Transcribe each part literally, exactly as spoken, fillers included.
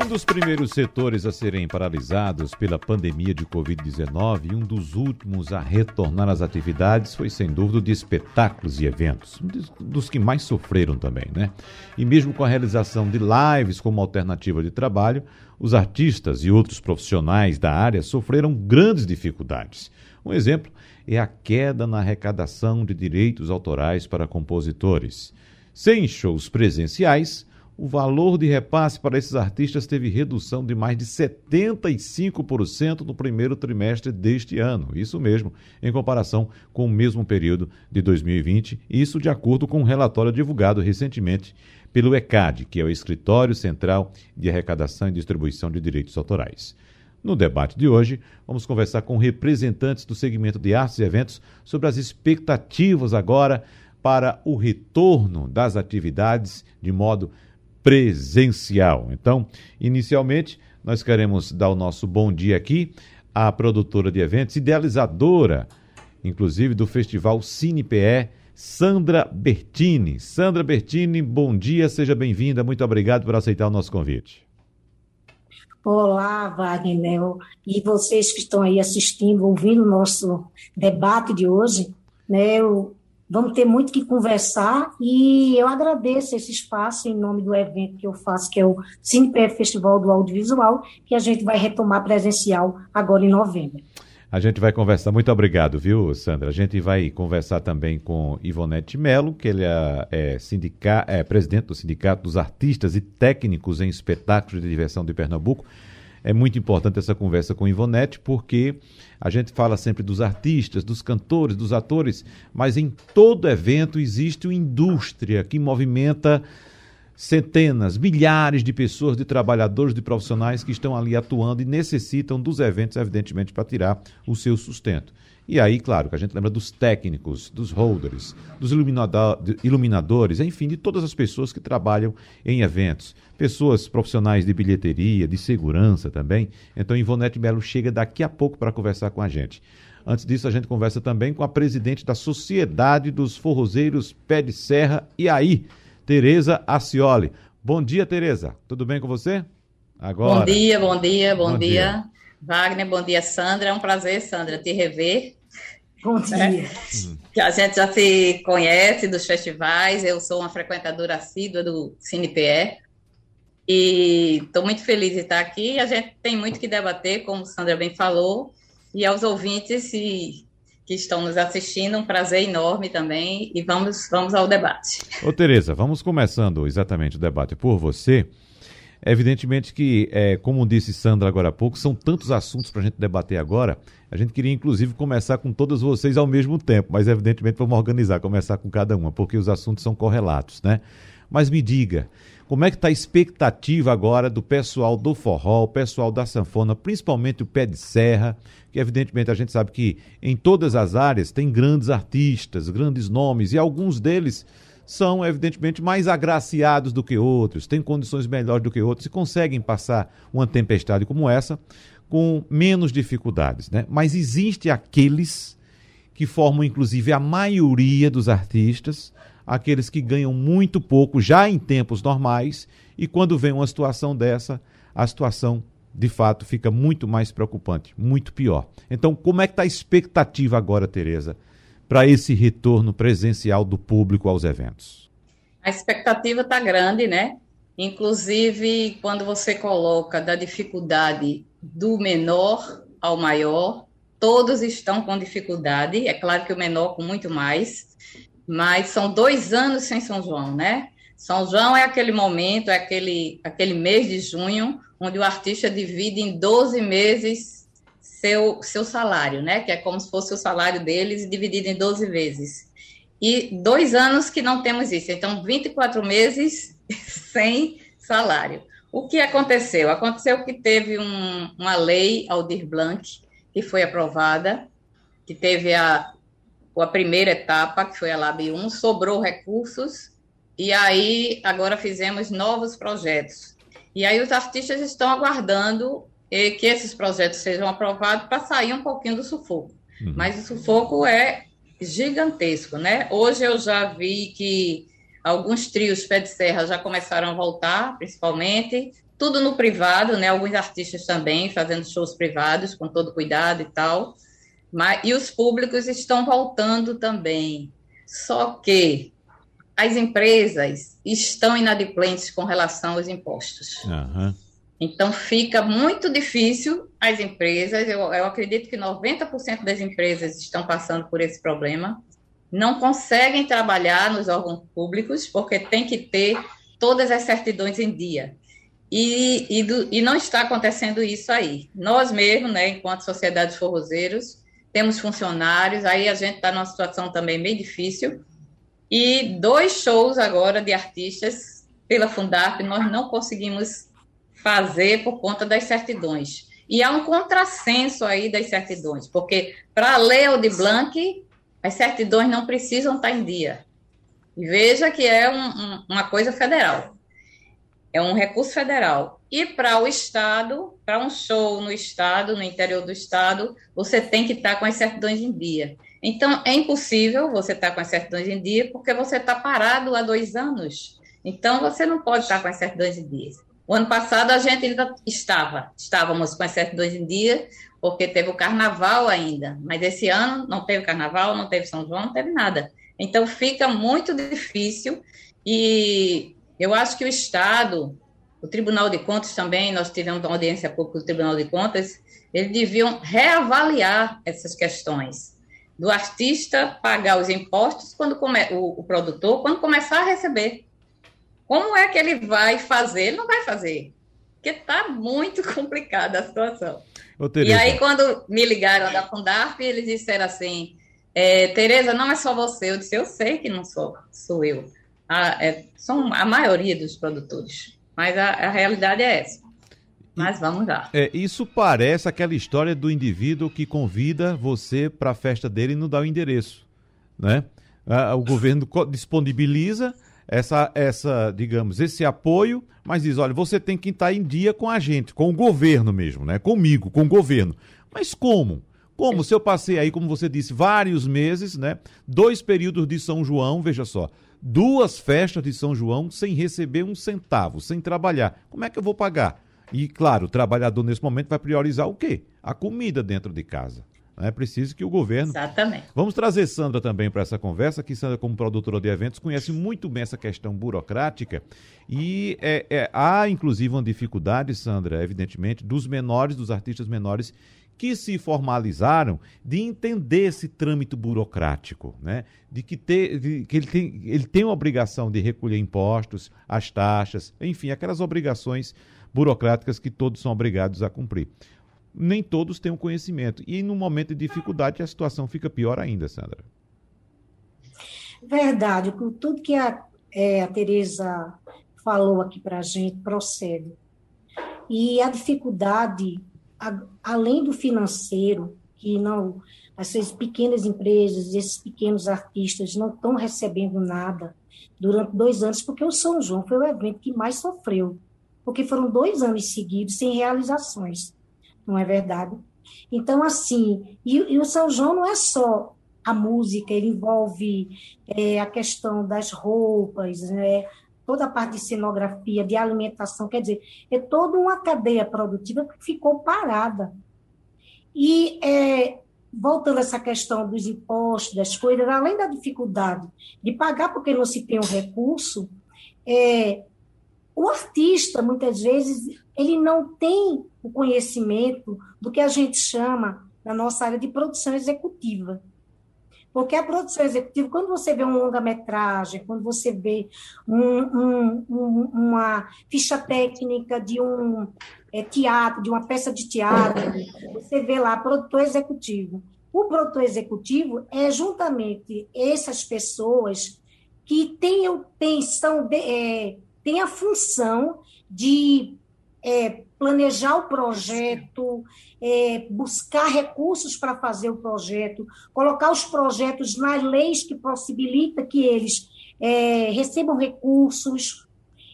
Um dos primeiros setores a serem paralisados pela pandemia de covid dezenove e um dos últimos a retornar às atividades foi, sem dúvida, o de espetáculos e eventos, um dos que mais sofreram também, né? E mesmo com a realização de lives como alternativa de trabalho, os artistas e outros profissionais da área sofreram grandes dificuldades. Um exemplo é a queda na arrecadação de direitos autorais para compositores. Sem shows presenciais, o valor de repasse para esses artistas teve redução de mais de setenta e cinco por cento no primeiro trimestre deste ano. Isso mesmo, em comparação com o mesmo período de dois mil e vinte, isso de acordo com um relatório divulgado recentemente pelo E C A D, que é o Escritório Central de Arrecadação e Distribuição de Direitos Autorais. No debate de hoje, vamos conversar com representantes do segmento de artes e eventos sobre as expectativas agora para o retorno das atividades de modo presencial. Então, inicialmente, nós queremos dar o nosso bom dia aqui à produtora de eventos, idealizadora, inclusive, do Festival Cine P E, Sandra Bertini. Sandra Bertini, bom dia, seja bem-vinda, muito obrigado por aceitar o nosso convite. Olá, Wagner, e vocês que estão aí assistindo, ouvindo o nosso debate de hoje, né, eu... Vamos ter muito que conversar e eu agradeço esse espaço em nome do evento que eu faço, que é o Cine P E Festival do Audiovisual, que a gente vai retomar presencial agora em novembro. A gente vai conversar, muito obrigado, viu, Sandra? A gente vai conversar também com Ivonete Melo, que ele é, é, sindica, é presidente do Sindicato dos Artistas e Técnicos em Espetáculos de Diversão de Pernambuco. É muito importante essa conversa com Ivonete, porque a gente fala sempre dos artistas, dos cantores, dos atores, mas em todo evento existe uma indústria que movimenta centenas, milhares de pessoas, de trabalhadores, de profissionais que estão ali atuando e necessitam dos eventos, evidentemente, para tirar o seu sustento. E aí, claro, que a gente lembra dos técnicos, dos holders, dos iluminador, iluminadores, enfim, de todas as pessoas que trabalham em eventos. Pessoas profissionais de bilheteria, de segurança também. Então, Ivonete Melo chega daqui a pouco para conversar com a gente. Antes disso, a gente conversa também com a presidente da Sociedade dos Forrozeiros Pé de Serra e Aí, Tereza Accioly. Bom dia, Tereza. Tudo bem com você? Agora. Bom dia, bom dia, bom, bom dia. dia. Wagner, bom dia, Sandra. É um prazer, Sandra, te rever. Bom dia. É, a gente já se conhece dos festivais, eu sou uma frequentadora assídua do Cine P E e estou muito feliz de estar aqui. A gente tem muito que debater, como Sandra bem falou, e aos ouvintes que estão nos assistindo, um prazer enorme também, e vamos, vamos ao debate. Ô, Tereza, vamos começando exatamente o debate por você. Evidentemente que, é, como disse Sandra agora há pouco, são tantos assuntos para a gente debater agora, a gente queria inclusive começar com todas vocês ao mesmo tempo, mas evidentemente vamos organizar, começar com cada uma, porque os assuntos são correlatos, né? Mas me diga, como é que está a expectativa agora do pessoal do forró, o pessoal da sanfona, principalmente o pé de serra, que evidentemente a gente sabe que em todas as áreas tem grandes artistas, grandes nomes, e alguns deles são, evidentemente, mais agraciados do que outros, têm condições melhores do que outros e conseguem passar uma tempestade como essa com menos dificuldades, né? Mas existe aqueles que formam, inclusive, a maioria dos artistas, aqueles que ganham muito pouco já em tempos normais e quando vem uma situação dessa, a situação, de fato, fica muito mais preocupante, muito pior. Então, como é que está a expectativa agora, Tereza, para esse retorno presencial do público aos eventos? A expectativa está grande, né? Inclusive, quando você coloca da dificuldade do menor ao maior, todos estão com dificuldade, é claro que o menor com muito mais, mas são dois anos sem São João, né? São João é aquele momento, é aquele, aquele mês de junho, onde o artista divide em doze meses Seu, seu salário, né? Que é como se fosse o salário deles dividido em doze vezes. E dois anos que não temos isso. Então, vinte e quatro meses sem salário. O que aconteceu? Aconteceu que teve um, uma lei, Aldir Blanc, que foi aprovada, que teve a, a primeira etapa, que foi a LAB um, sobrou recursos, e aí agora fizemos novos projetos. E aí os artistas estão aguardando que esses projetos sejam aprovados para sair um pouquinho do sufoco. Uhum. Mas o sufoco é gigantesco, né? Hoje eu já vi que alguns trios Pé de Serra já começaram a voltar, principalmente, tudo no privado, né? Alguns artistas também fazendo shows privados, com todo cuidado e tal. Mas, e os públicos estão voltando também. Só que as empresas estão inadimplentes com relação aos impostos. Uhum. Então, fica muito difícil as empresas, eu, eu acredito que noventa por cento das empresas estão passando por esse problema, não conseguem trabalhar nos órgãos públicos, porque tem que ter todas as certidões em dia. E, e, do, e não está acontecendo isso aí. Nós mesmos, né, enquanto Sociedade dos Forrozeiros, temos funcionários, aí a gente está numa situação também bem difícil, e dois shows agora de artistas pela Fundarp nós não conseguimos fazer por conta das certidões. E há um contrassenso aí das certidões, porque para a lei Aldir Blanc, as certidões não precisam estar em dia. E veja que é um, um, uma coisa federal, é um recurso federal. E para o Estado, para um show no Estado, no interior do Estado, você tem que estar com as certidões em dia. Então, é impossível você estar com as certidões em dia, porque você está parado há dois anos. Então, você não pode estar com as certidões em dia. O ano passado, a gente ainda estava, estávamos com as certidões em dia, porque teve o carnaval ainda, mas esse ano não teve carnaval, não teve São João, não teve nada. Então, fica muito difícil e eu acho que o Estado, o Tribunal de Contas também, nós tivemos uma audiência pública do Tribunal de Contas, eles deviam reavaliar essas questões do artista pagar os impostos, quando come, o, o produtor, quando começar a receber. Como é que ele vai fazer? Ele não vai fazer, porque está muito complicada a situação. Ô, e aí, quando me ligaram da Fundarp, eles disseram assim, é, Tereza, não é só você. Eu disse, eu sei que não sou, sou eu. A, é, são a maioria dos produtores, mas a, a realidade é essa. Mas vamos lá. É, isso parece aquela história do indivíduo que convida você para a festa dele e não dá o endereço, né? Ah, o governo disponibiliza Essa, essa, digamos, esse apoio, mas diz, olha, você tem que estar em dia com a gente, com o governo mesmo, né? Comigo, com o governo. Mas como? Como? Se eu passei aí, como você disse, vários meses, né? Dois períodos de São João, veja só, duas festas de São João sem receber um centavo, sem trabalhar. Como é que eu vou pagar? E, claro, o trabalhador nesse momento vai priorizar o quê? A comida dentro de casa. É preciso que o governo... Exatamente. Vamos trazer Sandra também para essa conversa, que Sandra, como produtora de eventos, conhece muito bem essa questão burocrática e é, é, há, inclusive, uma dificuldade, Sandra, evidentemente, dos menores, dos artistas menores que se formalizaram, de entender esse trâmite burocrático, né? De que, ter, de, que ele, tem, ele tem a obrigação de recolher impostos, as taxas, enfim, aquelas obrigações burocráticas que todos são obrigados a cumprir. Nem todos têm o conhecimento. E, num momento de dificuldade, a situação fica pior ainda, Sandra. Verdade. Com tudo que a, é, a Tereza falou aqui para a gente, procede. E a dificuldade, a, além do financeiro, que não, essas pequenas empresas, esses pequenos artistas não estão recebendo nada durante dois anos, porque o São João foi o evento que mais sofreu, porque foram dois anos seguidos sem realizações. Não é verdade? Então, assim, e, e o São João não é só a música, ele envolve é, a questão das roupas, né? Toda a parte de cenografia, de alimentação, quer dizer, é toda uma cadeia produtiva que ficou parada. E, é, voltando a essa questão dos impostos, das coisas, além da dificuldade de pagar porque não se tem o recurso, é, o artista, muitas vezes, ele não tem o conhecimento do que a gente chama, na nossa área, de produção executiva. Porque a produção executiva, quando você vê uma longa-metragem, quando você vê um, um, um, uma ficha técnica de um é, teatro, de uma peça de teatro, você vê lá produtor executivo. O produtor executivo é juntamente essas pessoas que têm é, tem a função de... É, planejar o projeto, é, buscar recursos para fazer o projeto, colocar os projetos nas leis que possibilita que eles é, recebam recursos.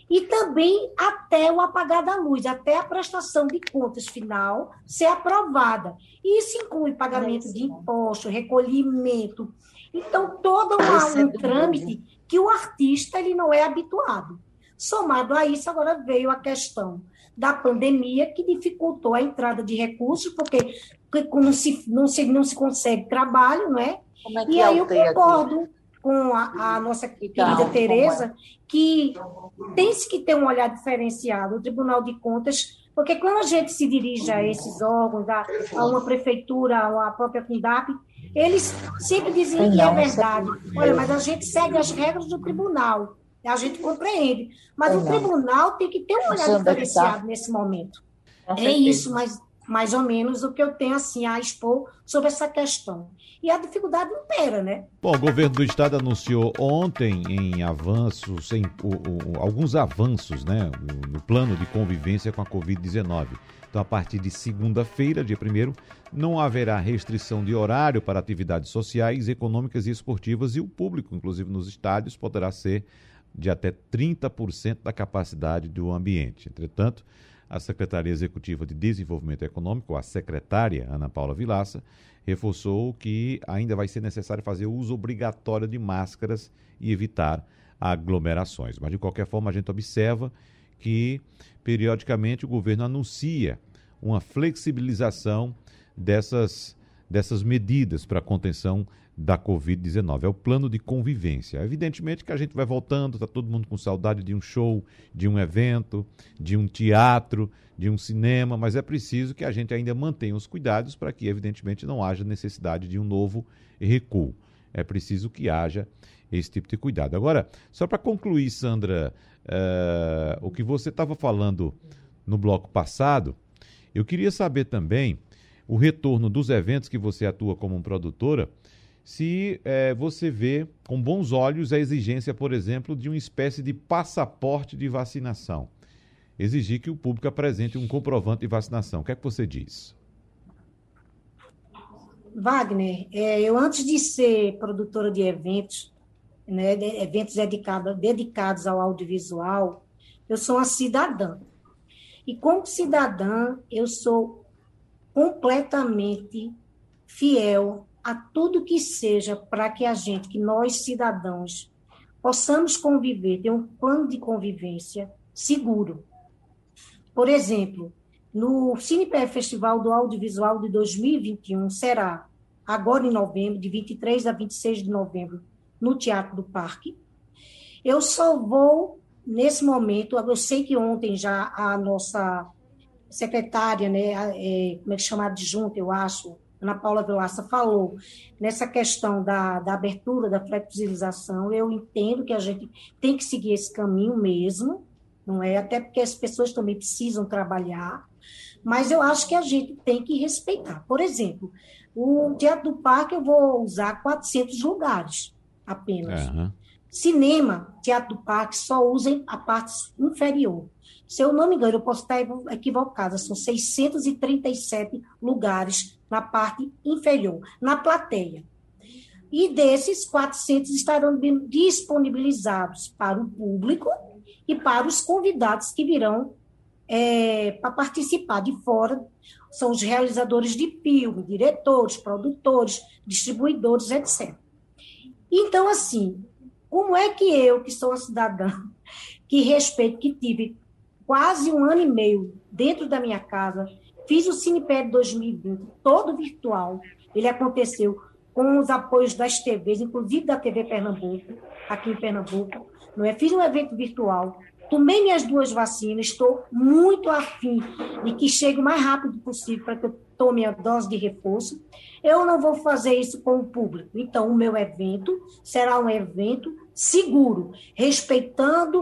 e também até o apagar da luz, até a prestação de contas final ser aprovada. E isso inclui pagamento de imposto, recolhimento. Então, todo um trâmite que o artista ele não é habituado. Somado a isso, agora veio a questão da pandemia, que dificultou a entrada de recursos, porque não se, não se, não se consegue trabalho, não é? Como é que e aí eu concordo aqui? Com a, a nossa querida então, Tereza, que tem-se que ter um olhar diferenciado, o Tribunal de Contas, porque quando a gente se dirige a esses órgãos, a, a uma prefeitura, a própria CUNDAP, eles sempre dizem que é verdade. Olha, mas a gente segue as regras do tribunal, a gente compreende, mas o tribunal tem que ter um olhar diferenciado nesse momento. É isso, mas... mais ou menos o que eu tenho assim, a expor sobre essa questão. E a dificuldade impera, né? Bom, o governo do estado anunciou ontem em avanços, em, o, o, alguns avanços, né, no plano de convivência com a covid dezenove. Então, a partir de segunda-feira, dia primeiro, não haverá restrição de horário para atividades sociais, econômicas e esportivas, e o público, inclusive nos estádios, poderá ser de até trinta por cento da capacidade do ambiente. Entretanto, a Secretaria Executiva de Desenvolvimento Econômico, a secretária Ana Paula Vilaça, reforçou que ainda vai ser necessário fazer uso obrigatório de máscaras e evitar aglomerações. Mas, de qualquer forma, a gente observa que, periodicamente, o governo anuncia uma flexibilização dessas, dessas medidas para a contenção da covid dezenove. É o plano de convivência. Evidentemente que a gente vai voltando, está todo mundo com saudade de um show, de um evento, de um teatro, de um cinema, mas é preciso que a gente ainda mantenha os cuidados para que, evidentemente, não haja necessidade de um novo recuo. É preciso que haja esse tipo de cuidado. Agora, só para concluir, Sandra, uh, o que você estava falando no bloco passado, eu queria saber também o retorno dos eventos que você atua como produtora, se é, você vê com bons olhos a exigência, por exemplo, de uma espécie de passaporte de vacinação. Exigir que o público apresente um comprovante de vacinação. O que é que você diz? Wagner, é, eu antes de ser produtora de eventos, né, de, eventos dedicado, dedicados ao audiovisual, eu sou uma cidadã. E como cidadã, eu sou completamente fiel a tudo que seja para que a gente, que nós cidadãos, possamos conviver, ter um plano de convivência seguro. Por exemplo, no Cine P E Festival do Audiovisual de dois mil e vinte e um, será agora em novembro, de vinte e três a vinte e seis de novembro, no Teatro do Parque. Eu só vou, nesse momento, eu sei que ontem já a nossa secretária, né, é, como é que chama, adjunta, eu acho, Ana Paula Vilaça falou nessa questão da, da abertura, da flexibilização. Eu entendo que a gente tem que seguir esse caminho mesmo, não é? Até porque as pessoas também precisam trabalhar, mas eu acho que a gente tem que respeitar. Por exemplo, o Teatro do Parque eu vou usar quatrocentos lugares apenas. Uhum. Cinema, Teatro do Parque só usem a parte inferior. Se eu não me engano, eu posso estar equivocada, são seiscentos e trinta e sete lugares na parte inferior, na plateia. E desses, quatrocentos estarão disponibilizados para o público e para os convidados que virão é, para participar de fora. São os realizadores de filme, diretores, produtores, distribuidores, etcétera. Então, assim, como é que eu, que sou uma cidadã, que respeito, que tive quase um ano e meio dentro da minha casa, fiz o CinePé dois mil e vinte, todo virtual. Ele aconteceu com os apoios das T Vs, inclusive da T V Pernambuco, aqui em Pernambuco. Não é? Fiz um evento virtual, tomei minhas duas vacinas, estou muito afim de que chegue o mais rápido possível para que eu tome a dose de reforço. Eu não vou fazer isso com o público. Então, o meu evento será um evento seguro, respeitando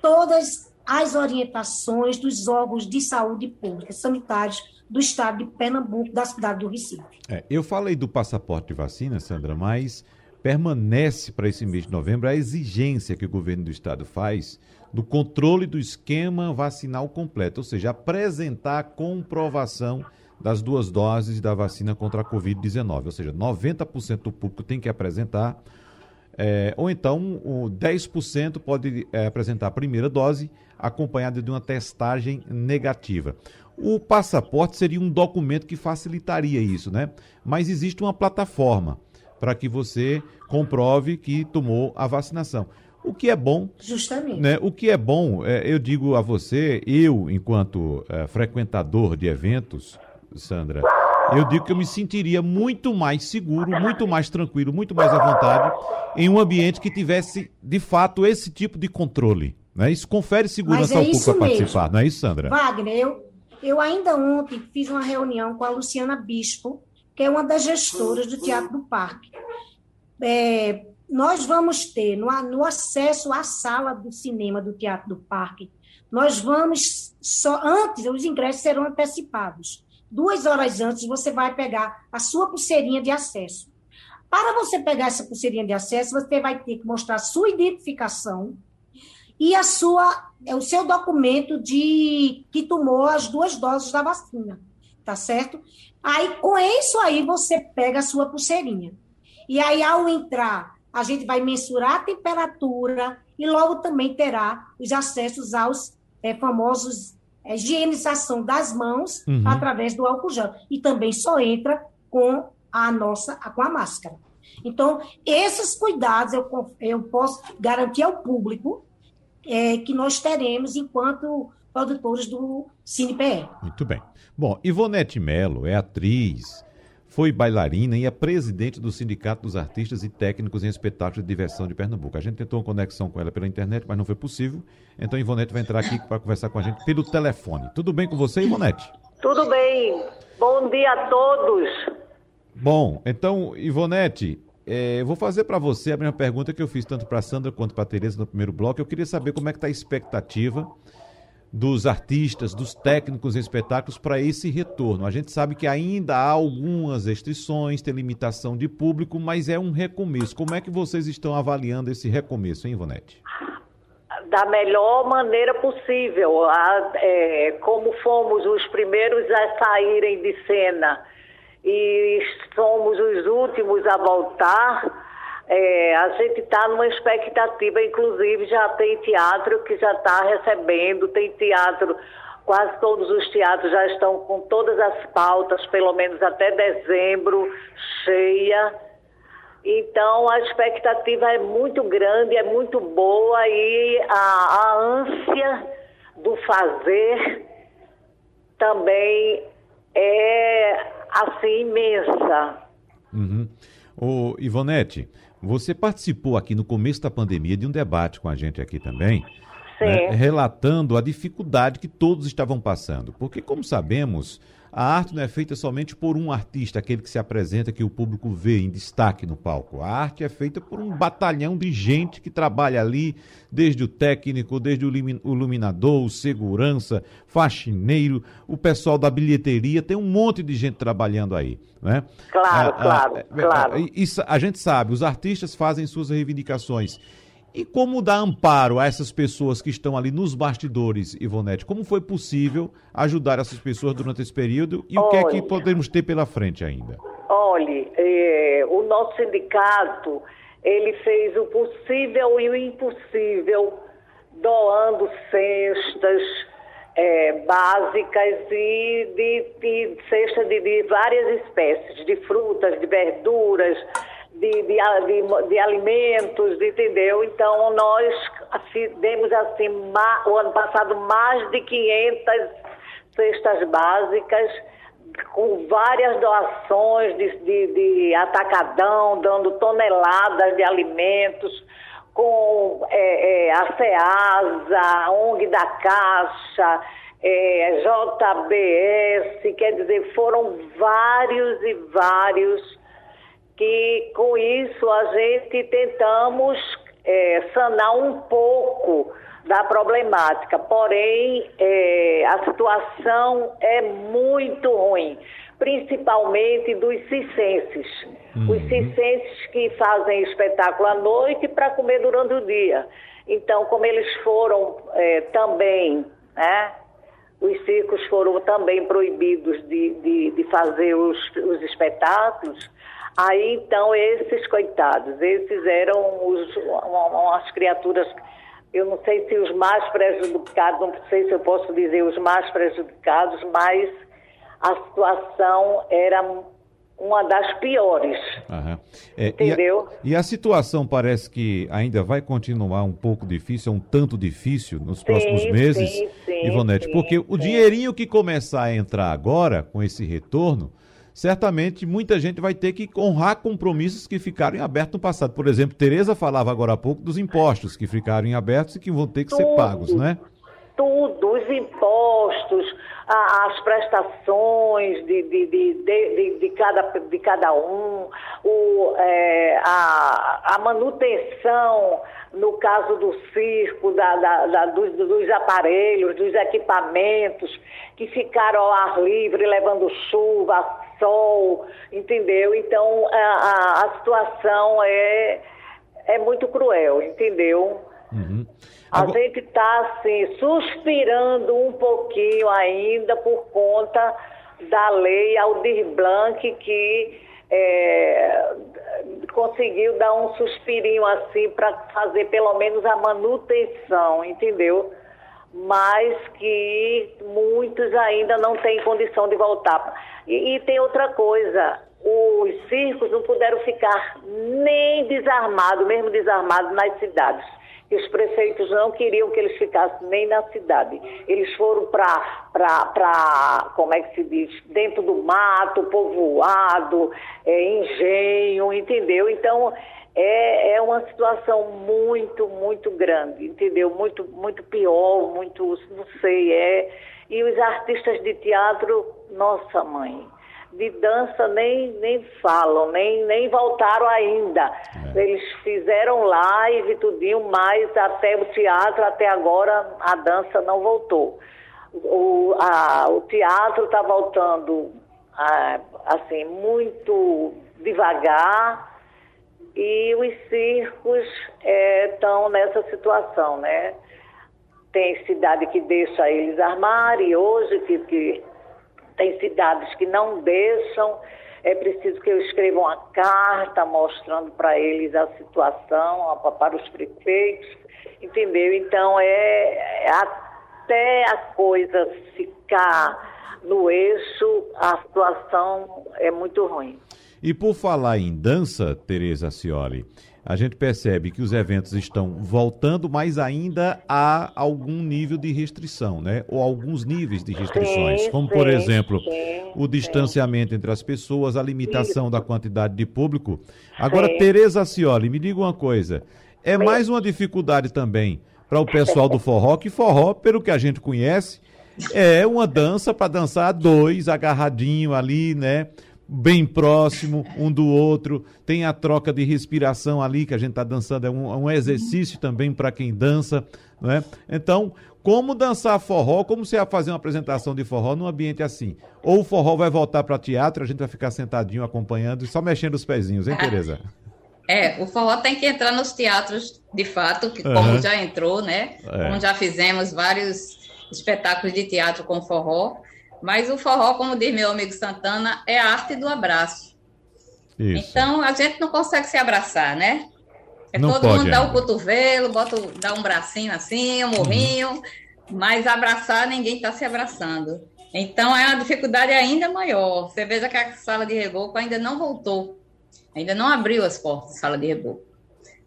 todas as orientações dos órgãos de saúde pública, sanitários do estado de Pernambuco, da cidade do Recife. É, eu falei do passaporte de vacina, Sandra, mas permanece para esse mês de novembro a exigência que o governo do estado faz do controle do esquema vacinal completo, ou seja, apresentar a comprovação das duas doses da vacina contra a covid dezenove, ou seja, noventa por cento do público tem que apresentar É, ou então, o dez por cento pode é, apresentar a primeira dose acompanhada de uma testagem negativa. O passaporte seria um documento que facilitaria isso, né? Mas existe uma plataforma para que você comprove que tomou a vacinação. O que é bom... Justamente. Né? O que é bom, é, eu digo a você, eu, enquanto é, frequentador de eventos, Sandra, eu digo que eu me sentiria muito mais seguro, muito mais tranquilo, muito mais à vontade em um ambiente que tivesse, de fato, esse tipo de controle. Né? Isso confere segurança é ao público a participar, não é isso, Sandra? Wagner, eu, eu ainda ontem fiz uma reunião com a Luciana Bispo, que é uma das gestoras do Teatro do Parque. É, nós vamos ter, no, no acesso à sala do cinema do Teatro do Parque, nós vamos, só antes, os ingressos serão antecipados. Duas horas antes, você vai pegar a sua pulseirinha de acesso. Para você pegar essa pulseirinha de acesso, você vai ter que mostrar a sua identificação e a sua, o seu documento de que tomou as duas doses da vacina, tá certo? Aí, com isso aí, você pega a sua pulseirinha. E aí, ao entrar, a gente vai mensurar a temperatura e logo também terá os acessos aos é, famosos é, higienização das mãos, uhum, através do álcool gel. E também só entra com a nossa, com a máscara. Então, esses cuidados eu, eu posso garantir ao público é, que nós teremos enquanto produtores do Cine P E. Muito bem. Bom, Ivonete Melo é atriz, foi bailarina e é presidente do Sindicato dos Artistas e Técnicos em Espetáculos de Diversão de Pernambuco. A gente tentou uma conexão com ela pela internet, mas não foi possível. Então, Ivonete vai entrar aqui para conversar com a gente pelo telefone. Tudo bem com você, Ivonete? Tudo bem. Bom dia a todos. Bom, então, Ivonete... É, eu vou fazer para você a mesma pergunta que eu fiz tanto para a Sandra quanto para a Tereza no primeiro bloco. Eu queria saber como é que está a expectativa dos artistas, dos técnicos em espetáculos para esse retorno. A gente sabe que ainda há algumas restrições, tem limitação de público, mas é um recomeço. Como é que vocês estão avaliando esse recomeço, hein, Ivonete? Da melhor maneira possível. A, é, como fomos os primeiros a saírem de cena e somos os últimos a voltar, é, a gente está numa expectativa, inclusive já tem teatro que já está recebendo, tem teatro, quase todos os teatros já estão com todas as pautas, pelo menos até dezembro, cheia. Então, a expectativa é muito grande, é muito boa e a, a ânsia do fazer também é... assim, imensa. Uhum. Ô, Ivonete, você participou aqui no começo da pandemia de um debate com a gente aqui também, né, relatando a dificuldade que todos estavam passando. Porque, como sabemos, a arte não é feita somente por um artista, aquele que se apresenta, que o público vê em destaque no palco. A arte é feita por um batalhão de gente que trabalha ali, desde o técnico, desde o iluminador, o segurança, faxineiro, o pessoal da bilheteria, tem um monte de gente trabalhando aí, né? Claro, ah, claro, ah, claro. Isso a gente sabe, os artistas fazem suas reivindicações. E como dar amparo a essas pessoas que estão ali nos bastidores, Ivonete? Como foi possível ajudar essas pessoas durante esse período e olhe, o que é que podemos ter pela frente ainda? Olhe, é, o nosso sindicato, ele fez o possível e o impossível, doando cestas é, básicas e de, de cestas de, de várias espécies, de frutas, de verduras... De, de, de, de alimentos, entendeu? Então, nós assim, demos, assim, ma, o ano passado, mais de quinhentas cestas básicas, com várias doações de, de, de atacadão, dando toneladas de alimentos, com é, é, a SEASA, a ONG da Caixa, é, J B S, quer dizer, foram vários e vários... que com isso a gente tentamos é, sanar um pouco da problemática, porém é, a situação é muito ruim, principalmente dos circenses, uhum. Os circenses que fazem espetáculo à noite para comer durante o dia. Então, como eles foram é, também, né? Os circos foram também proibidos de, de, de fazer os, os espetáculos. Aí, então, esses coitados, esses eram os, as criaturas, eu não sei se os mais prejudicados, não sei se eu posso dizer os mais prejudicados, mas a situação era uma das piores. Aham. É, entendeu? E a, e a situação parece que ainda vai continuar um pouco difícil, um tanto difícil nos sim, próximos meses, sim, sim, Ivonete, sim, porque sim. o dinheirinho que começar a entrar agora, com esse retorno, certamente muita gente vai ter que honrar compromissos que ficaram em aberto no passado. Por exemplo, Tereza falava agora há pouco dos impostos que ficaram em aberto e que vão ter que tudo, ser pagos, né? Tudo, os impostos, a, as prestações de, de, de, de, de, de, cada, de cada um, o, é, a, a manutenção, no caso do circo, da, da, da, dos, dos aparelhos, dos equipamentos, que ficaram ao ar livre, levando chuva, sol, entendeu? Então, a, a situação é, é muito cruel, entendeu? Uhum. Agora... A gente está, assim, suspirando um pouquinho ainda por conta da lei Aldir Blanc, que é, conseguiu dar um suspirinho, assim, para fazer pelo menos a manutenção, entendeu? Mas que muitos ainda não têm condição de voltar. E, e tem outra coisa, os circos não puderam ficar nem desarmados, mesmo desarmados nas cidades. E os prefeitos não queriam que eles ficassem nem na cidade. Eles foram para, para, para, como é que se diz, dentro do mato, povoado, é, engenho, entendeu? Então... É, é uma situação muito, muito grande, entendeu? Muito, muito pior, muito, não sei, é... E os artistas de teatro, nossa mãe, de dança nem, nem falam, nem, nem voltaram ainda. É. Eles fizeram live, tudinho, mas até o teatro, até agora, a dança não voltou. O, a, o teatro está voltando, a, assim, muito devagar... E os circos estão é, nessa situação, né? Tem cidade que deixa eles armarem hoje, que, que tem cidades que não deixam. É preciso que eu escreva uma carta mostrando para eles a situação, a, para os prefeitos, entendeu? Então, é, é até a coisa ficar no eixo, a situação é muito ruim. E por falar em dança, Tereza Accioly, a gente percebe que os eventos estão voltando, mas ainda há algum nível de restrição, né? Ou alguns níveis de restrições, sim, como, sim, por exemplo, sim, o distanciamento sim. entre as pessoas, a limitação sim. da quantidade de público. Agora, sim. Tereza Accioly, me diga uma coisa, é sim. mais uma dificuldade também para o pessoal do forró, que forró, pelo que a gente conhece, é uma dança para dançar dois, agarradinho ali, né? Bem próximo um do outro, tem a troca de respiração ali que a gente está dançando, é um, um exercício também para quem dança, não é? Então, como dançar forró, como você ia fazer uma apresentação de forró num ambiente assim? Ou o forró vai voltar para teatro, a gente vai ficar sentadinho acompanhando e só mexendo os pezinhos, hein, Tereza? É, o forró tem que entrar nos teatros, de fato, que, como uhum. já entrou, né? É. Como já fizemos vários espetáculos de teatro com forró. Mas o forró, como diz meu amigo Santana, é a arte do abraço. Isso. Então, a gente não consegue se abraçar, né? É não todo mundo dá o cotovelo, bota, dá um bracinho assim, um morrinho, uhum. mas abraçar, ninguém está se abraçando. Então, é uma dificuldade ainda maior. Você veja que a sala de reboco ainda não voltou, ainda não abriu as portas da sala de reboco,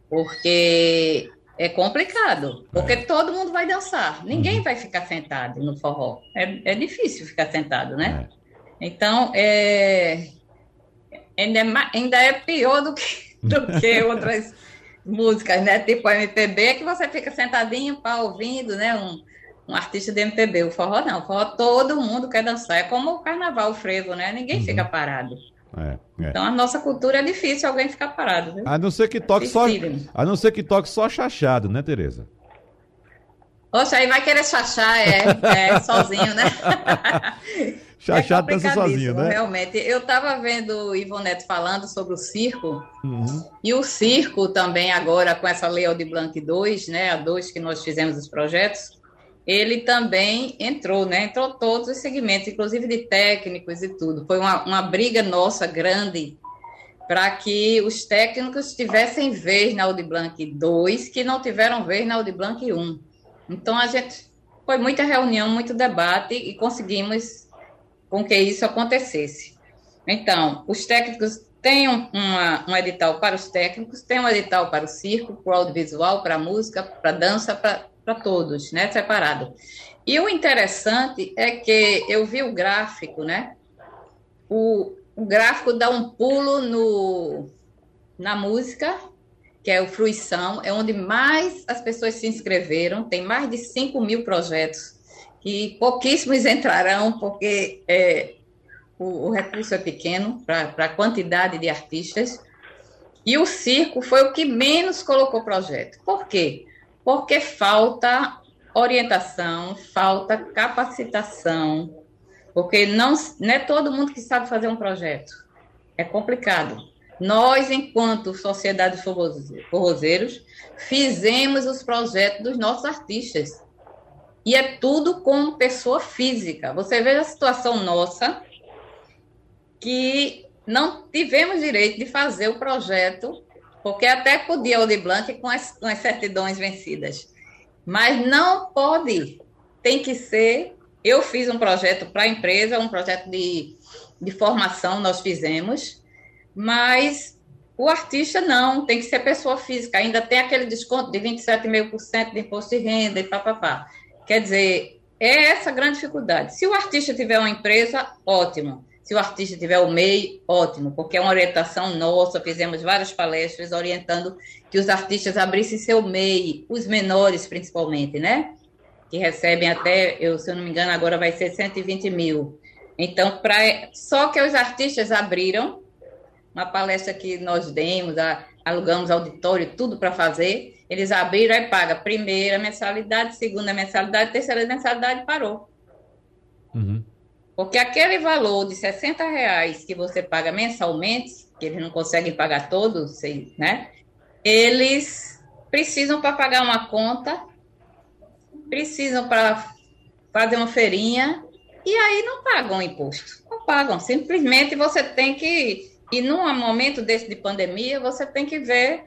porque... É complicado, porque é. todo mundo vai dançar. Ninguém uhum. vai ficar sentado no forró. É, é difícil ficar sentado, né? É. Então, é, ainda, é, ainda é pior do que, do que outras músicas, né? Tipo a M P B, que você fica sentadinho, pá, ouvindo, né? Um, um artista de M P B. O forró não. O forró todo mundo quer dançar. É como o carnaval, o frevo, né? Ninguém uhum. fica parado. É, é. Então a nossa cultura é difícil alguém ficar parado, viu? A não ser que toque só, a não ser que toque só chachado, né, Tereza? Poxa, aí vai querer chachar, é, é sozinho, né? Chachado dança sozinho, né? Realmente, eu estava vendo o Ivonete falando sobre o circo, uhum. e o circo também agora com essa lei Aldir Blanc dois, né, a dois que nós fizemos os projetos, ele também entrou, né? Entrou todos os segmentos, inclusive de técnicos e tudo. Foi uma, uma briga nossa grande para que os técnicos tivessem vez na Aldir Blanc dois, que não tiveram vez na Aldir Blanc um. Então, a gente foi muita reunião, muito debate, e conseguimos com que isso acontecesse. Então, os técnicos têm uma, um edital para os técnicos, tem um edital para o circo, para o audiovisual, para a música, para a dança, para todos, né, separado. E o interessante é que eu vi o gráfico, né, o... O gráfico dá um pulo no, na música, que é o Fruição, é onde mais as pessoas se inscreveram, tem mais de cinco mil projetos, e pouquíssimos entrarão, porque é, o, o recurso é pequeno para a quantidade de artistas, e o circo foi o que menos colocou projeto. Por quê? Porque falta orientação, falta capacitação, porque não, não é todo mundo que sabe fazer um projeto. É complicado. Nós, enquanto Sociedade dos Forrozeiros, fizemos os projetos dos nossos artistas. E é tudo com pessoa física. Você vê a situação nossa, que não tivemos direito de fazer o projeto, porque até podia Aldir Blanc com as, com as certidões vencidas. Mas não pode. Tem que ser... Eu fiz um projeto para a empresa, um projeto de, de formação nós fizemos, mas o artista não, tem que ser pessoa física, ainda tem aquele desconto de vinte e sete vírgula cinco por cento de imposto de renda e papapá. Quer dizer, é essa grande dificuldade. Se o artista tiver uma empresa, ótimo. Se o artista tiver o M E I, ótimo, porque é uma orientação nossa, fizemos várias palestras orientando que os artistas abrissem seu M E I, os menores principalmente, né? Que recebem até, eu, se eu não me engano, agora vai ser cento e vinte mil. Então, pra, só que os artistas abriram uma palestra que nós demos, a, alugamos auditório, tudo para fazer. Eles abriram e pagam primeira mensalidade, segunda mensalidade, terceira mensalidade, parou. Uhum. Porque aquele valor de sessenta reais que você paga mensalmente, que eles não conseguem pagar todos, né? Eles precisam para pagar uma conta, precisam para fazer uma feirinha, e aí não pagam imposto, não pagam, simplesmente você tem que, e num momento desse de pandemia, você tem que ver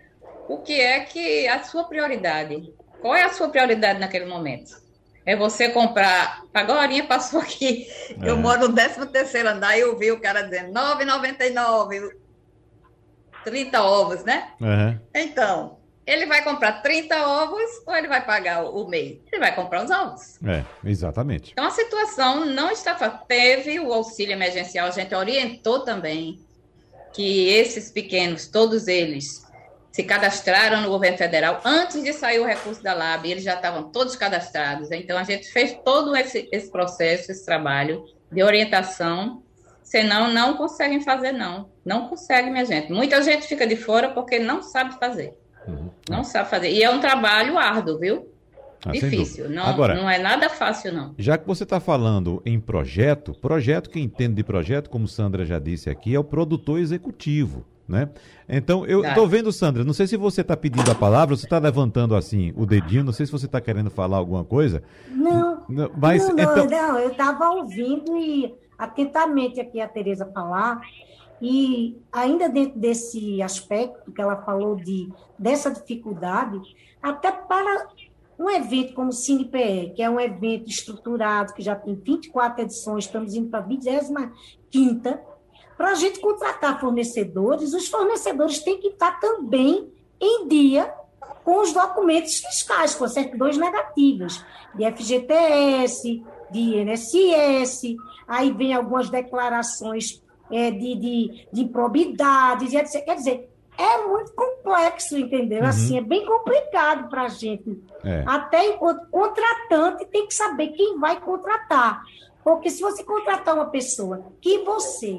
o que é que a sua prioridade, qual é a sua prioridade naquele momento, é você comprar, agora passou aqui, eu moro no décimo terceiro andar e eu vi o cara dizendo nove reais e noventa e nove centavos, trinta ovos, né? Uhum. Então... Ele vai comprar trinta ovos ou ele vai pagar o meio? Ele vai comprar os ovos. É, exatamente. Então, a situação não está fácil. Teve o auxílio emergencial, a gente orientou também que esses pequenos, todos eles, se cadastraram no governo federal. Antes de sair o recurso da L A B, eles já estavam todos cadastrados. Então, a gente fez todo esse, esse processo, esse trabalho de orientação. Senão, não conseguem fazer, não. Não conseguem, minha gente. Muita gente fica de fora porque não sabe fazer. Uhum. Não sabe fazer. E é um trabalho árduo, viu? Ah, difícil. Não, agora, não é nada fácil, não. Já que você está falando em projeto, projeto, quem entende de projeto, como Sandra já disse aqui, é o produtor executivo, né? Então, eu estou vendo, Sandra, não sei se você está pedindo a palavra, você está levantando assim o dedinho, não sei se você está querendo falar alguma coisa. Não, mas, não, então... não eu estava ouvindo e atentamente aqui a Tereza falar. E ainda dentro desse aspecto que ela falou de, dessa dificuldade, até para um evento como o Cine P E, que é um evento estruturado, que já tem vinte e quatro edições, estamos indo para a vigésima quinta, para a gente contratar fornecedores, os fornecedores têm que estar também em dia com os documentos fiscais, com as certidões negativas, de F G T S, de I N S S, aí vem algumas declarações É, de, de, de improbidades, etcétera. Quer dizer, é muito complexo, entendeu? Uhum. Assim, é bem complicado para a gente. É. Até o contratante tem que saber quem vai contratar. Porque se você contratar uma pessoa que você,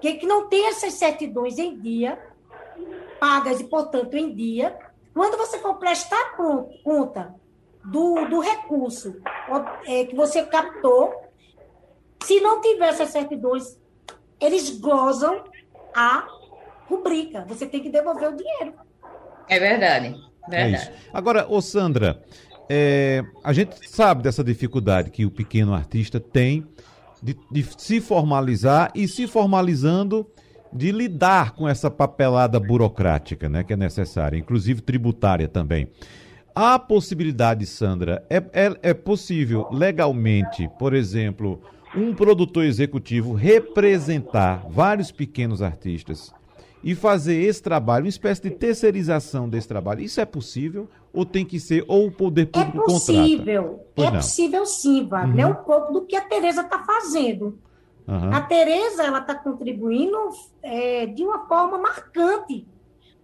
que, que não tem essas certidões em dia, pagas e, portanto, em dia, quando você for prestar conta do, do recurso é, que você captou, se não tiver essas certidões, eles gozam a rubrica. Você tem que devolver o dinheiro. É verdade. verdade. É isso. Agora, ô Sandra, é, a gente sabe dessa dificuldade que o pequeno artista tem de, de se formalizar e se formalizando de lidar com essa papelada burocrática, né, que é necessária, inclusive tributária também. Há possibilidade, Sandra, é, é, é possível legalmente, por exemplo, um produtor executivo representar vários pequenos artistas e fazer esse trabalho, uma espécie de terceirização desse trabalho? Isso é possível ou tem que ser, ou o poder público contrata? É possível, é possível sim, Wagner, é um pouco do que a Tereza está fazendo. Uhum. A Tereza, ela está contribuindo é, de uma forma marcante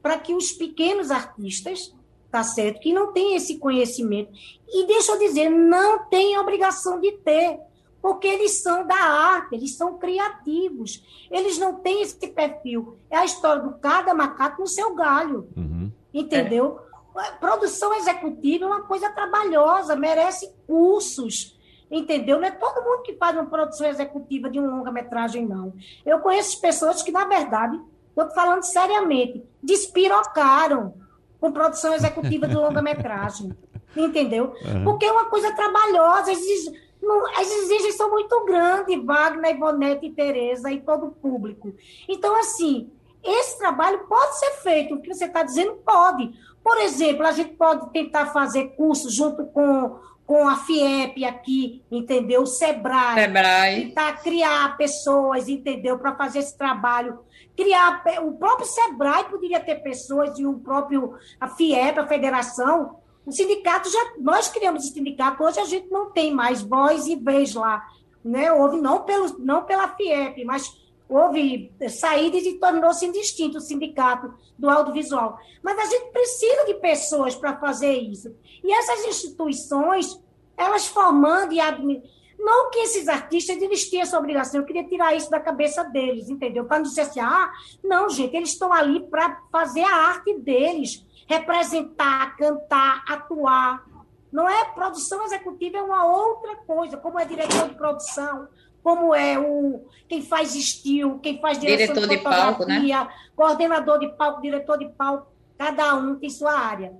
para que os pequenos artistas, tá certo, que não tem esse conhecimento. E deixa eu dizer, não tem obrigação de ter, porque eles são da arte, eles são criativos, eles não têm esse perfil. É a história do cada macaco no seu galho, uhum. entendeu? É. Produção executiva é uma coisa trabalhosa, merece cursos, entendeu? Não é todo mundo que faz uma produção executiva de uma longa-metragem, não. Eu conheço pessoas que, na verdade, estou falando seriamente, despirocaram com produção executiva de longa-metragem, entendeu? Uhum. Porque é uma coisa trabalhosa, exige, não, as exigências são muito grandes, Wagner, Ivonete, Tereza e todo o público. Então, assim, esse trabalho pode ser feito, o que você está dizendo pode. Por exemplo, a gente pode tentar fazer curso junto com, com a FIEP aqui, entendeu? O SEBRAE, Sebrae. Tentar criar pessoas, entendeu? Para fazer esse trabalho. Criar, o próprio SEBRAE poderia ter pessoas e o próprio, a FIEP, a federação, o sindicato, já, nós criamos o sindicato, hoje a gente não tem mais voz e vez lá, né? Houve não, pelo, não pela FIEP, mas houve saídas e tornou-se indistinto o sindicato do audiovisual. Mas a gente precisa de pessoas para fazer isso. E essas instituições, elas formando e administrando, não que esses artistas, eles tinham essa obrigação, eu queria tirar isso da cabeça deles, entendeu? Para não dizer assim, ah, não, gente, eles estão ali para fazer a arte deles, representar, cantar, atuar. Não é produção executiva, é uma outra coisa, como é diretor de produção, como é o quem faz estilo, quem faz direção diretor de fotografia, de palco, né? Coordenador de palco, diretor de palco, cada um tem sua área.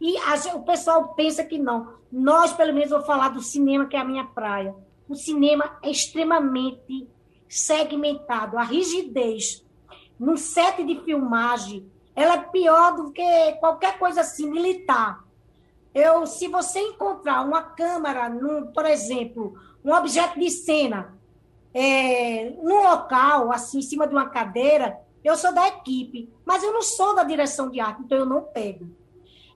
E a, o pessoal pensa que não. Nós, pelo menos, vou falar do cinema, que é a minha praia. O cinema é extremamente segmentado. A rigidez num set de filmagem, ela é pior do que qualquer coisa assim, militar. Eu, se você encontrar uma câmera, num, por exemplo, um objeto de cena, é, num local, assim, em cima de uma cadeira, eu sou da equipe, mas eu não sou da direção de arte, então eu não pego.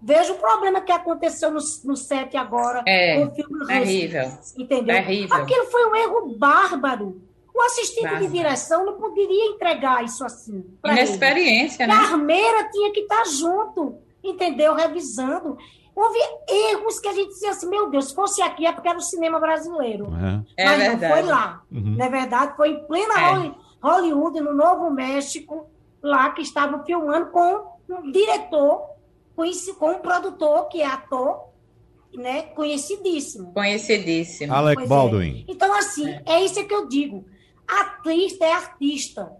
Veja o problema que aconteceu no, no set agora. É, com o filme terrível. Entendeu? Terrível. Aquilo foi um erro bárbaro. O assistente bárbaro. de direção não poderia entregar isso assim. Inexperiência, ele. né? A armeira tinha que estar junto, entendeu? Revisando. Houve erros que a gente dizia assim, meu Deus, se fosse aqui é porque era o cinema brasileiro. Uhum. Mas é não verdade. foi lá. Uhum. Na verdade, foi em plena é. Hollywood, no Novo México, lá que estavam filmando com um diretor com um produtor que é ator, né, conhecidíssimo. Conhecidíssimo. Alec pois Baldwin. É. Então, assim, é. é isso que eu digo. Atriz é artista.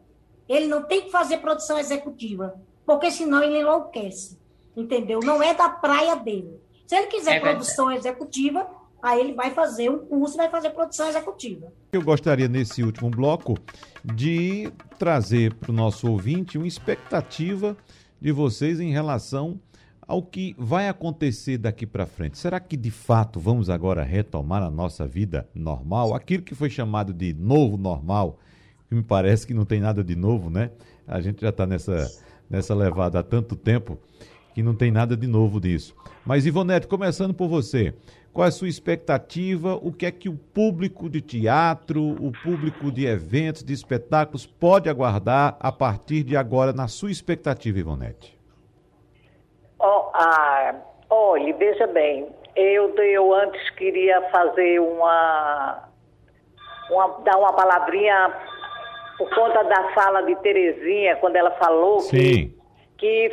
Ele não tem que fazer produção executiva, porque senão ele enlouquece. Entendeu? Não é da praia dele. Se ele quiser é produção verdade. executiva, aí ele vai fazer um curso, vai fazer produção executiva. Eu gostaria, nesse último bloco, de trazer para o nosso ouvinte uma expectativa de vocês em relação ao que vai acontecer daqui para frente. Será que, de fato, vamos agora retomar a nossa vida normal? Aquilo que foi chamado de novo normal, que me parece que não tem nada de novo, né? A gente já está nessa, nessa levada há tanto tempo que não tem nada de novo disso. Mas, Ivonete, começando por você, qual é a sua expectativa? O que é que o público de teatro, o público de eventos, de espetáculos, pode aguardar a partir de agora, na sua expectativa, Ivonete? Oh, ah, olha, veja bem, eu, eu antes queria fazer uma, uma, dar uma palavrinha por conta da fala de Terezinha, quando ela falou que, que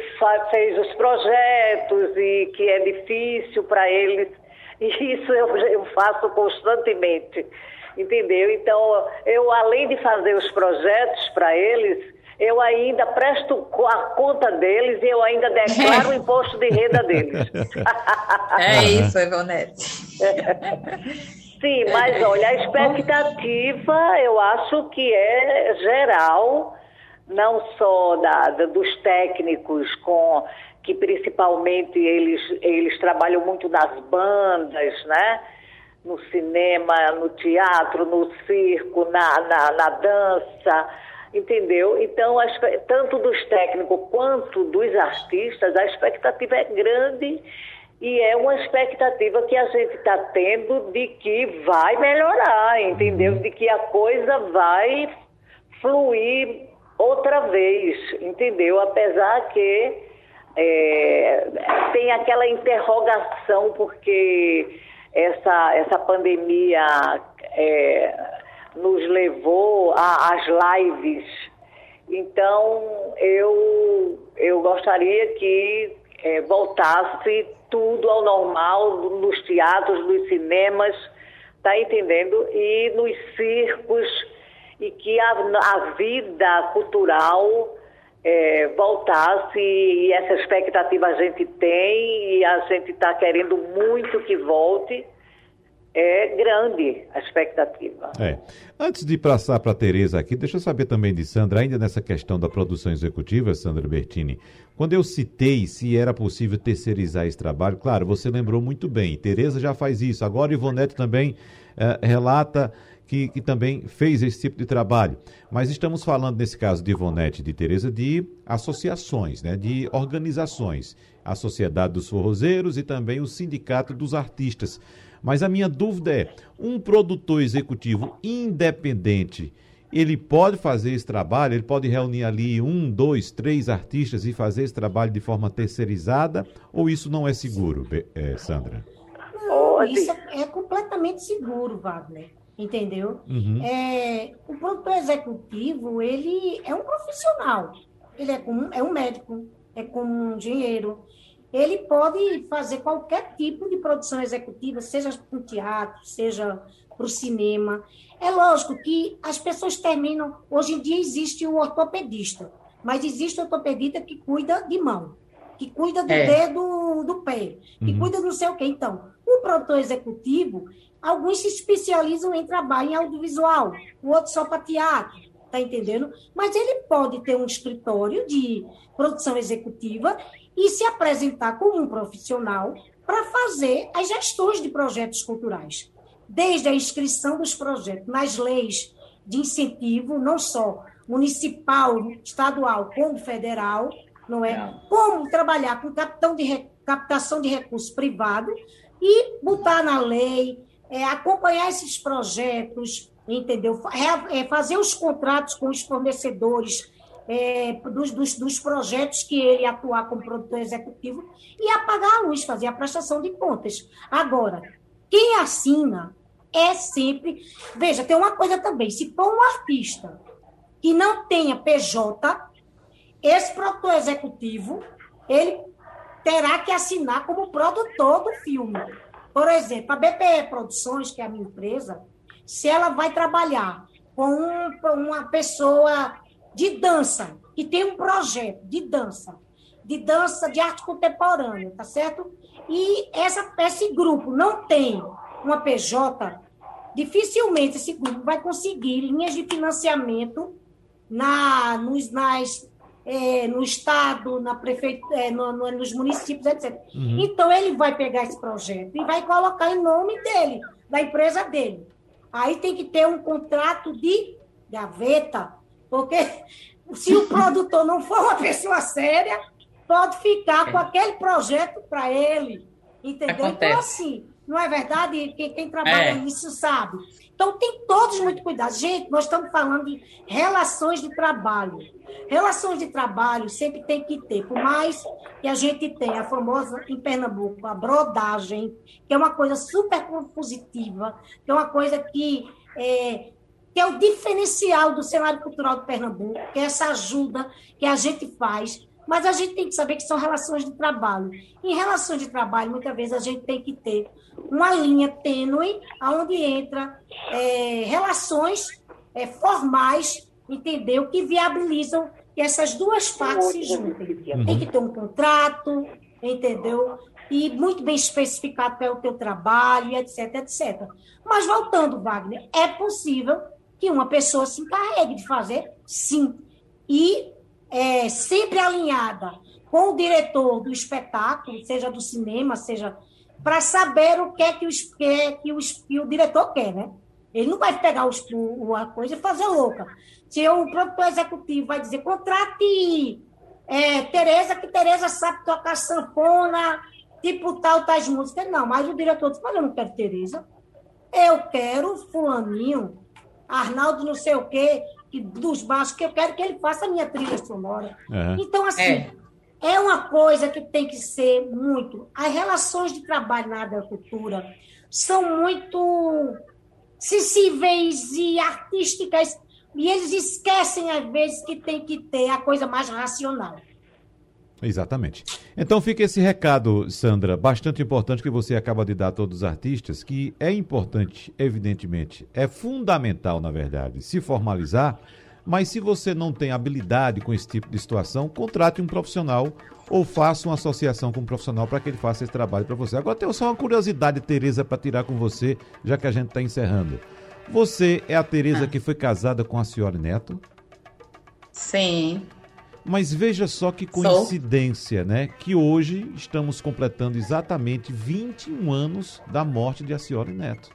fez os projetos e que é difícil para eles, e isso eu, eu faço constantemente, entendeu? Então, eu além de fazer os projetos para eles, eu ainda presto a conta deles e eu ainda declaro o imposto de renda deles. É isso, Ivonete. Sim, mas olha, a expectativa eu acho que é geral não só da, da, dos técnicos, com, que principalmente eles, eles trabalham muito nas bandas, né? No cinema, no teatro, no circo, na, na, na dança, entendeu? Então, as, tanto dos técnicos quanto dos artistas, a expectativa é grande e é uma expectativa que a gente está tendo de que vai melhorar, entendeu? De que a coisa vai fluir outra vez, entendeu? Apesar que é, tem aquela interrogação, porque essa, essa pandemia é, nos levou às lives. Então, eu, eu gostaria que é, voltasse tudo ao normal nos teatros, nos cinemas, tá entendendo? E nos circos, e que a, a vida cultural é, voltasse, e essa expectativa a gente tem, e a gente está querendo muito que volte. É grande a expectativa. É. Antes de passar para a Tereza aqui, deixa eu saber também de Sandra, ainda nessa questão da produção executiva, Sandra Bertini, quando eu citei se era possível terceirizar esse trabalho, claro, você lembrou muito bem, Tereza já faz isso, agora Ivonete também uh, relata que, que também fez esse tipo de trabalho, mas estamos falando, nesse caso de Ivonete e de Tereza, de associações, né, de organizações, a Sociedade dos Forrozeiros e também o Sindicato dos Artistas. Mas a minha dúvida é, um produtor executivo independente, ele pode fazer esse trabalho? Ele pode reunir ali um, dois, três artistas e fazer esse trabalho de forma terceirizada? Ou isso não é seguro, Sandra? Não, isso é completamente seguro, Wagner. Entendeu? Uhum. É, o produtor executivo, ele é um profissional. Ele é, como, é um médico, é como um engenheiro. Ele pode fazer qualquer tipo de produção executiva, seja para o teatro, seja para o cinema. É lógico que as pessoas terminam... Hoje em dia existe o ortopedista, mas existe o ortopedista que cuida de mão, que cuida do é. dedo do pé, que uhum. cuida do não sei o quê. Então, o produtor executivo, alguns se especializam em trabalho em audiovisual, o outro só para teatro. Está entendendo? Mas ele pode ter um escritório de produção executiva e se apresentar como um profissional para fazer as gestões de projetos culturais, desde a inscrição dos projetos nas leis de incentivo, não só municipal, estadual, como federal, não é? Não. Como trabalhar com de, captação de recursos privados e botar na lei, é, acompanhar esses projetos, entendeu? É, é, fazer os contratos com os fornecedores, É, dos, dos, dos projetos que ele atuar como produtor executivo e apagar a luz, fazer a prestação de contas. Agora, quem assina é sempre... Veja, tem uma coisa também, se for um artista que não tenha P J, esse produtor executivo, ele terá que assinar como produtor do filme. Por exemplo, a B P E Produções, que é a minha empresa, se ela vai trabalhar com um, uma pessoa... de dança, que tem um projeto de dança, de dança de arte contemporânea, tá certo? E essa, esse grupo não tem uma P J, dificilmente esse grupo vai conseguir linhas de financiamento na, nos, nas, é, no Estado, na prefeitura, é, no, no, nos municípios, etcétera. Uhum. Então, ele vai pegar esse projeto e vai colocar em nome dele, da empresa dele. Aí tem que ter um contrato de gaveta, porque se o produtor não for uma pessoa séria, pode ficar com aquele projeto para ele, entendeu? Acontece. Então, assim, não é verdade? Quem, quem trabalha é. nisso sabe. Então, tem todos muito cuidado. Gente, nós estamos falando de relações de trabalho. Relações de trabalho sempre tem que ter, por mais que a gente tenha a famosa, em Pernambuco, a brodagem, que é uma coisa super positiva, que é uma coisa que... É, que é o diferencial do cenário cultural de Pernambuco, que é essa ajuda que a gente faz, mas a gente tem que saber que são relações de trabalho. Em relações de trabalho, muitas vezes, a gente tem que ter uma linha tênue onde entra é, relações é, formais, entendeu? Que viabilizam que essas duas partes se juntem. Tem que ter um contrato, entendeu? E muito bem especificado para o teu trabalho, etc, etcétera. Mas, voltando, Wagner, é possível que uma pessoa se encarregue de fazer, sim. e é, sempre alinhada com o diretor do espetáculo, seja do cinema, seja... para saber o que é que o, que o, que o diretor quer, né? Ele não vai pegar os, uma coisa e fazer louca. Se o produtor executivo vai dizer, contrate é, Tereza, que Tereza sabe tocar sanfona, tipo tal, tais músicas. Não, mas o diretor diz, mas eu não quero Tereza, eu quero fulaninho, Arnaldo não sei o quê, que, dos baixos, que eu quero que ele faça a minha trilha sonora. Uhum. Então, assim... É. É uma coisa que tem que ser muito... As relações de trabalho na agricultura são muito sensíveis e artísticas, e eles esquecem, às vezes, que tem que ter a coisa mais racional. Exatamente. Então fica esse recado, Sandra, bastante importante, que você acaba de dar a todos os artistas, que é importante, evidentemente, é fundamental, na verdade, se formalizar. Mas se você não tem habilidade com esse tipo de situação, contrate um profissional ou faça uma associação com um profissional para que ele faça esse trabalho para você. Agora, tenho só uma curiosidade, Tereza, para tirar com você, já que a gente está encerrando. Você é a Tereza ah. que foi casada com a Accioly Neto? Sim. Mas veja só que coincidência, Sou. né? Que hoje estamos completando exatamente vinte e um anos da morte de Accioly Neto.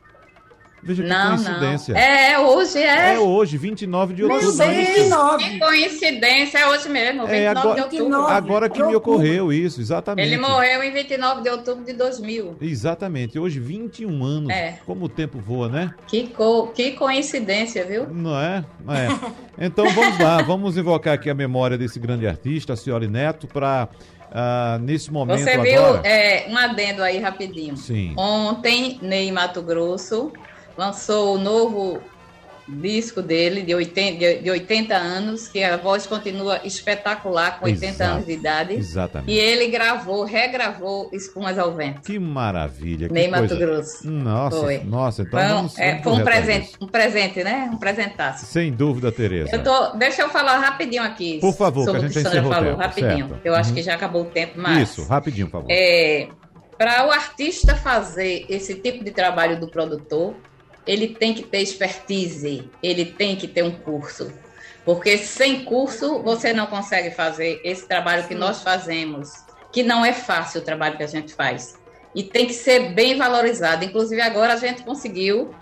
Veja que não, coincidência. Não. É, hoje é. É hoje, vinte e nove de outubro. vinte e nove. Que coincidência, é hoje mesmo, vinte e nove é, agora, de outubro. Agora que me ocorreu isso, exatamente. Ele morreu em vinte e nove de outubro de dois mil. Exatamente, hoje vinte e um anos. É. Como o tempo voa, né? Que, co... que coincidência, viu? Não é? é? Então vamos lá, vamos invocar aqui a memória desse grande artista, Accioly Neto, para... Ah, nesse momento Você viu, agora... é, um adendo aí rapidinho. Sim. Ontem, Ney Mato Grosso lançou o novo disco dele, de oitenta anos, que a voz continua espetacular com oitenta Exato, anos de idade. Exatamente. E ele gravou, regravou Espumas ao Vento. Que maravilha. Nem Mato Grosso. Nossa, foi. nossa. Então Bom, vamos, é, foi um presente, um presente, né? Um presentaço. Sem dúvida, Tereza. Eu tô, deixa eu falar rapidinho aqui. Por favor, sobre que a gente já encerrou o tempo, rapidinho. Certo. Eu uhum. acho que já acabou o tempo, mas... Isso, rapidinho, por favor. É, para o artista fazer esse tipo de trabalho do produtor, ele tem que ter expertise, ele tem que ter um curso, porque sem curso você não consegue fazer esse trabalho que nós fazemos, que não é fácil o trabalho que a gente faz, e tem que ser bem valorizado. Inclusive agora a gente conseguiu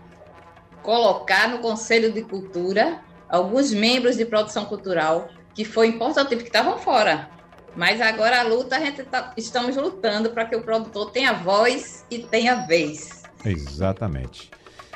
colocar no Conselho de Cultura alguns membros de produção cultural, que foi importante, porque estavam fora, mas agora a luta, a gente tá, estamos lutando para que o produtor tenha voz e tenha vez. Exatamente.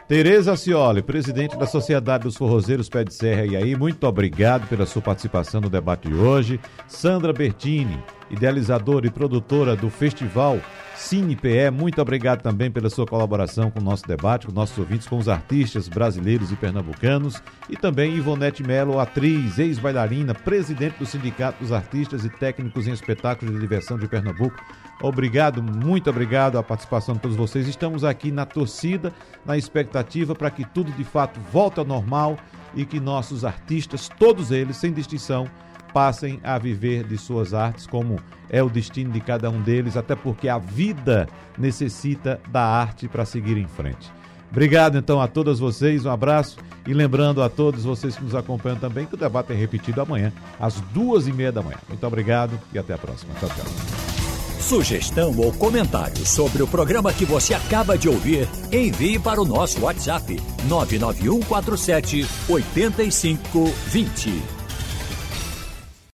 Tereza Accioly, presidente da Sociedade dos Forrozeiros Pé de Serra e Aí, muito obrigado pela sua participação no debate de hoje. Sandra Bertini, idealizadora e produtora do Festival Cine P E, muito obrigado também pela sua colaboração com o nosso debate, com nossos ouvintes, com os artistas brasileiros e pernambucanos. E também Ivonete Melo, atriz, ex-bailarina, presidente do Sindicato dos Artistas e Técnicos em Espetáculos de Diversão de Pernambuco. Obrigado, muito obrigado à participação de todos vocês. Estamos aqui na torcida, na expectativa para que tudo de fato volte ao normal e que nossos artistas, todos eles, sem distinção, passem a viver de suas artes, como é o destino de cada um deles, até porque a vida necessita da arte para seguir em frente. Obrigado, então, a todas vocês, um abraço, e lembrando a todos vocês que nos acompanham também, que o debate é repetido amanhã, às duas e meia da manhã. Muito obrigado e até a próxima. Tchau, tchau. Sugestão ou comentário sobre o programa que você acaba de ouvir, envie para o nosso WhatsApp nove nove um quatro sete oito cinco dois zero.